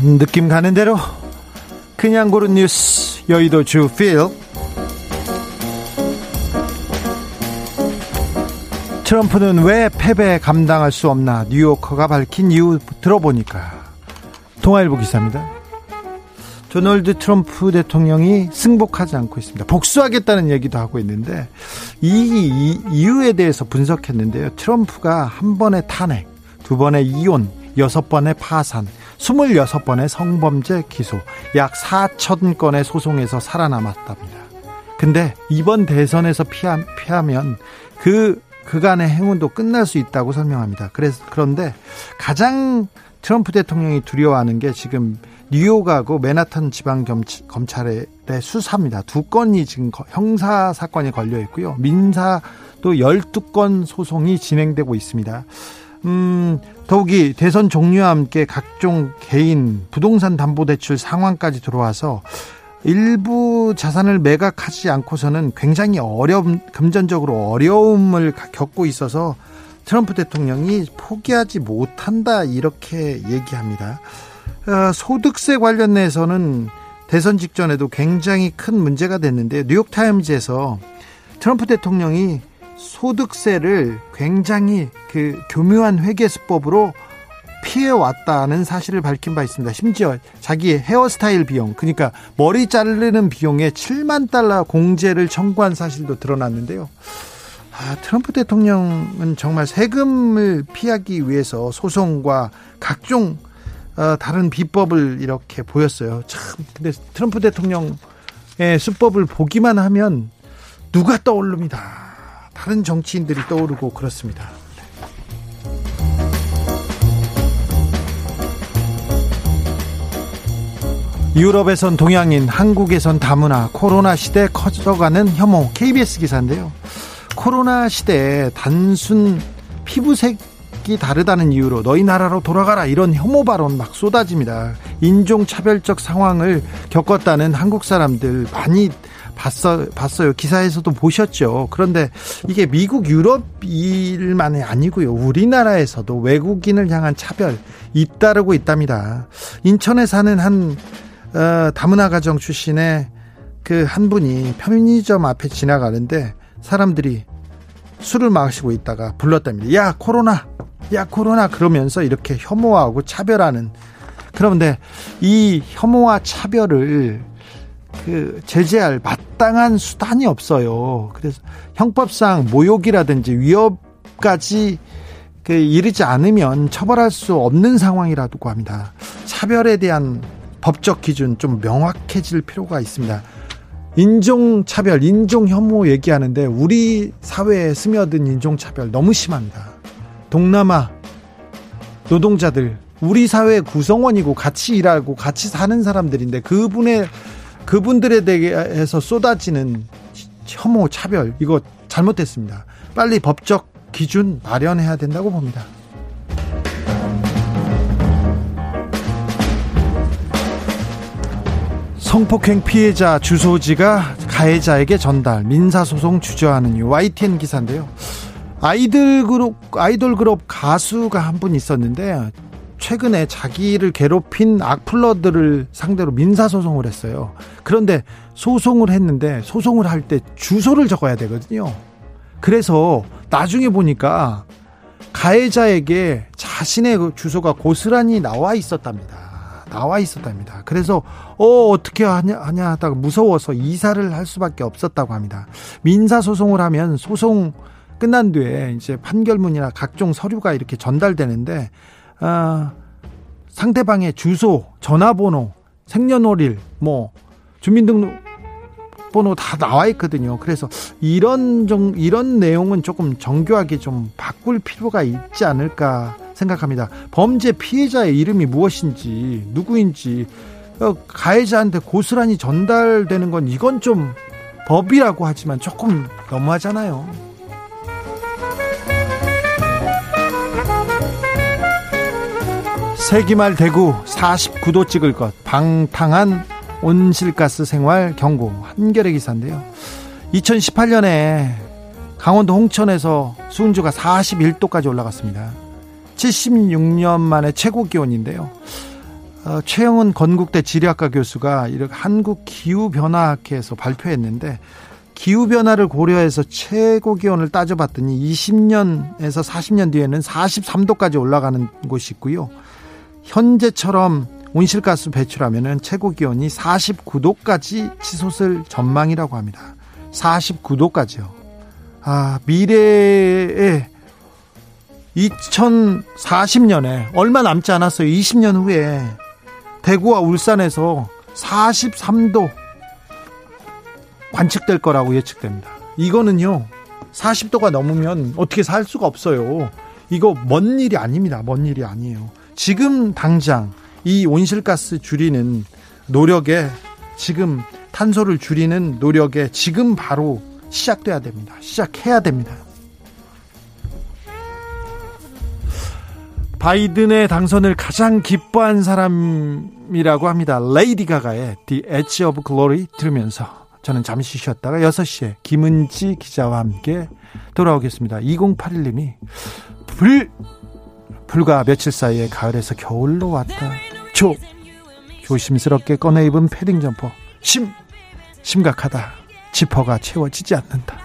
느낌 가는 대로 그냥 고른 뉴스, 여의도 주필. 트럼프는 왜 패배 감당할 수 없나, 뉴요커가 밝힌 이유 들어보니까. 동아일보 기사입니다. 도널드 트럼프 대통령이 승복하지 않고 있습니다. 복수하겠다는 얘기도 하고 있는데 이 이유에 대해서 분석했는데요. 트럼프가 한 번의 탄핵, 두 번의 이혼, 6번의 파산, 26번의 성범죄 기소, 약 4천 건의 소송에서 살아남았답니다. 근데 이번 대선에서 피하면 그간의 행운도 끝날 수 있다고 설명합니다. 그런데 가장 트럼프 대통령이 두려워하는 게 지금 뉴욕하고 맨하탄 지방검찰의 수사입니다. 2건이 지금 형사 사건이 걸려 있고요. 민사도 12건 소송이 진행되고 있습니다. 더욱이 대선 종료와 함께 각종 개인 부동산 담보대출 상황까지 들어와서 일부 자산을 매각하지 않고서는 굉장히 금전적으로 어려움을 겪고 있어서 트럼프 대통령이 포기하지 못한다, 이렇게 얘기합니다. 소득세 관련해서는 대선 직전에도 굉장히 큰 문제가 됐는데 뉴욕타임즈에서 트럼프 대통령이 소득세를 굉장히 교묘한 회계수법으로 피해왔다는 사실을 밝힌 바 있습니다. 심지어 자기의 헤어스타일 비용, 그러니까 머리 자르는 비용에 7만 달러 공제를 청구한 사실도 드러났는데요. 트럼프 대통령은 정말 세금을 피하기 위해서 소송과 각종 다른 비법을 이렇게 보였어요. 참, 근데 트럼프 대통령의 수법을 보기만 하면 누가 떠오릅니다. 다른 정치인들이 떠오르고 그렇습니다. 유럽에선 동양인, 한국에선 다문화, 코로나 시대에 커져가는 혐오. KBS 기사인데요. 코로나 시대에 단순 피부색이 다르다는 이유로 너희 나라로 돌아가라, 이런 혐오 발언 막 쏟아집니다. 인종차별적 상황을 겪었다는 한국 사람들 많이 봤어요. 기사에서도 보셨죠. 그런데 이게 미국, 유럽 일만이 아니고요. 우리나라에서도 외국인을 향한 차별 잇따르고 있답니다. 인천에 사는 한 다문화 가정 출신의 그 한 분이 편의점 앞에 지나가는데 사람들이 술을 마시고 있다가 불렀답니다. 야 코로나, 야 코로나, 그러면서 이렇게 혐오하고 차별하는. 그런데 이 혐오와 차별을 그 제재할 마땅한 수단이 없어요. 그래서 형법상 모욕이라든지 위협까지 그 이르지 않으면 처벌할 수 없는 상황이라고 합니다. 차별에 대한 법적 기준 좀 명확해질 필요가 있습니다. 인종차별, 인종혐오 얘기하는데 우리 사회에 스며든 인종차별 너무 심합니다. 동남아 노동자들, 우리 사회 구성원이고 같이 일하고 같이 사는 사람들인데 그분들에 대해서 쏟아지는 혐오, 차별, 이거 잘못됐습니다. 빨리 법적 기준 마련해야 된다고 봅니다. 성폭행 피해자 주소지가 가해자에게 전달, 민사소송 주저하는 이유. YTN 기사인데요. 아이돌 그룹 가수가 한 분 있었는데 최근에 자기를 괴롭힌 악플러들을 상대로 민사소송을 했어요. 그런데 소송을 할 때 주소를 적어야 되거든요. 그래서 나중에 보니까 가해자에게 자신의 주소가 고스란히 나와 있었답니다. 그래서 어떻게 하냐 하다가 무서워서 이사를 할 수밖에 없었다고 합니다. 민사소송을 하면 소송 끝난 뒤에 이제 판결문이나 각종 서류가 이렇게 전달되는데 상대방의 주소, 전화번호, 생년월일, 뭐 주민등록번호 다 나와 있거든요. 그래서 이런 내용은 조금 정교하게 좀 바꿀 필요가 있지 않을까 생각합니다. 범죄 피해자의 이름이 무엇인지, 누구인지 가해자한테 고스란히 전달되는 건, 이건 좀 법이라고 하지만 조금 너무하잖아요. 세기말 대구 49도 찍을 것, 방탕한 온실가스 생활 경고. 한겨레 기사인데요. 2018년에 강원도 홍천에서 수은주가 41도까지 올라갔습니다. 76년 만에 최고 기온인데요. 최영은 건국대 지리학과 교수가 이렇게 한국기후변화학회에서 발표했는데, 기후변화를 고려해서 최고 기온을 따져봤더니 20년에서 40년 뒤에는 43도까지 올라가는 곳이 있고요. 현재처럼 온실가스 배출하면 최고 기온이 49도까지 치솟을 전망이라고 합니다. 49도까지요. 미래에 2040년에 얼마 남지 않았어요. 20년 후에 대구와 울산에서 43도 관측될 거라고 예측됩니다. 이거는요, 40도가 넘으면 어떻게 살 수가 없어요. 이거 먼 일이 아닙니다. 먼 일이 아니에요. 지금 당장 이 온실가스 줄이는 노력에, 지금 탄소를 줄이는 노력에 지금 바로 시작돼야 됩니다. 시작해야 됩니다. 바이든의 당선을 가장 기뻐한 사람이라고 합니다. 레이디 가가의 The Edge of Glory 들으면서 저는 잠시 쉬었다가 6시에 김은지 기자와 함께 돌아오겠습니다. 2081님이 불과 며칠 사이에 가을에서 겨울로 왔다. 조심스럽게 꺼내 입은 패딩 점퍼. 심각하다. 지퍼가 채워지지 않는다.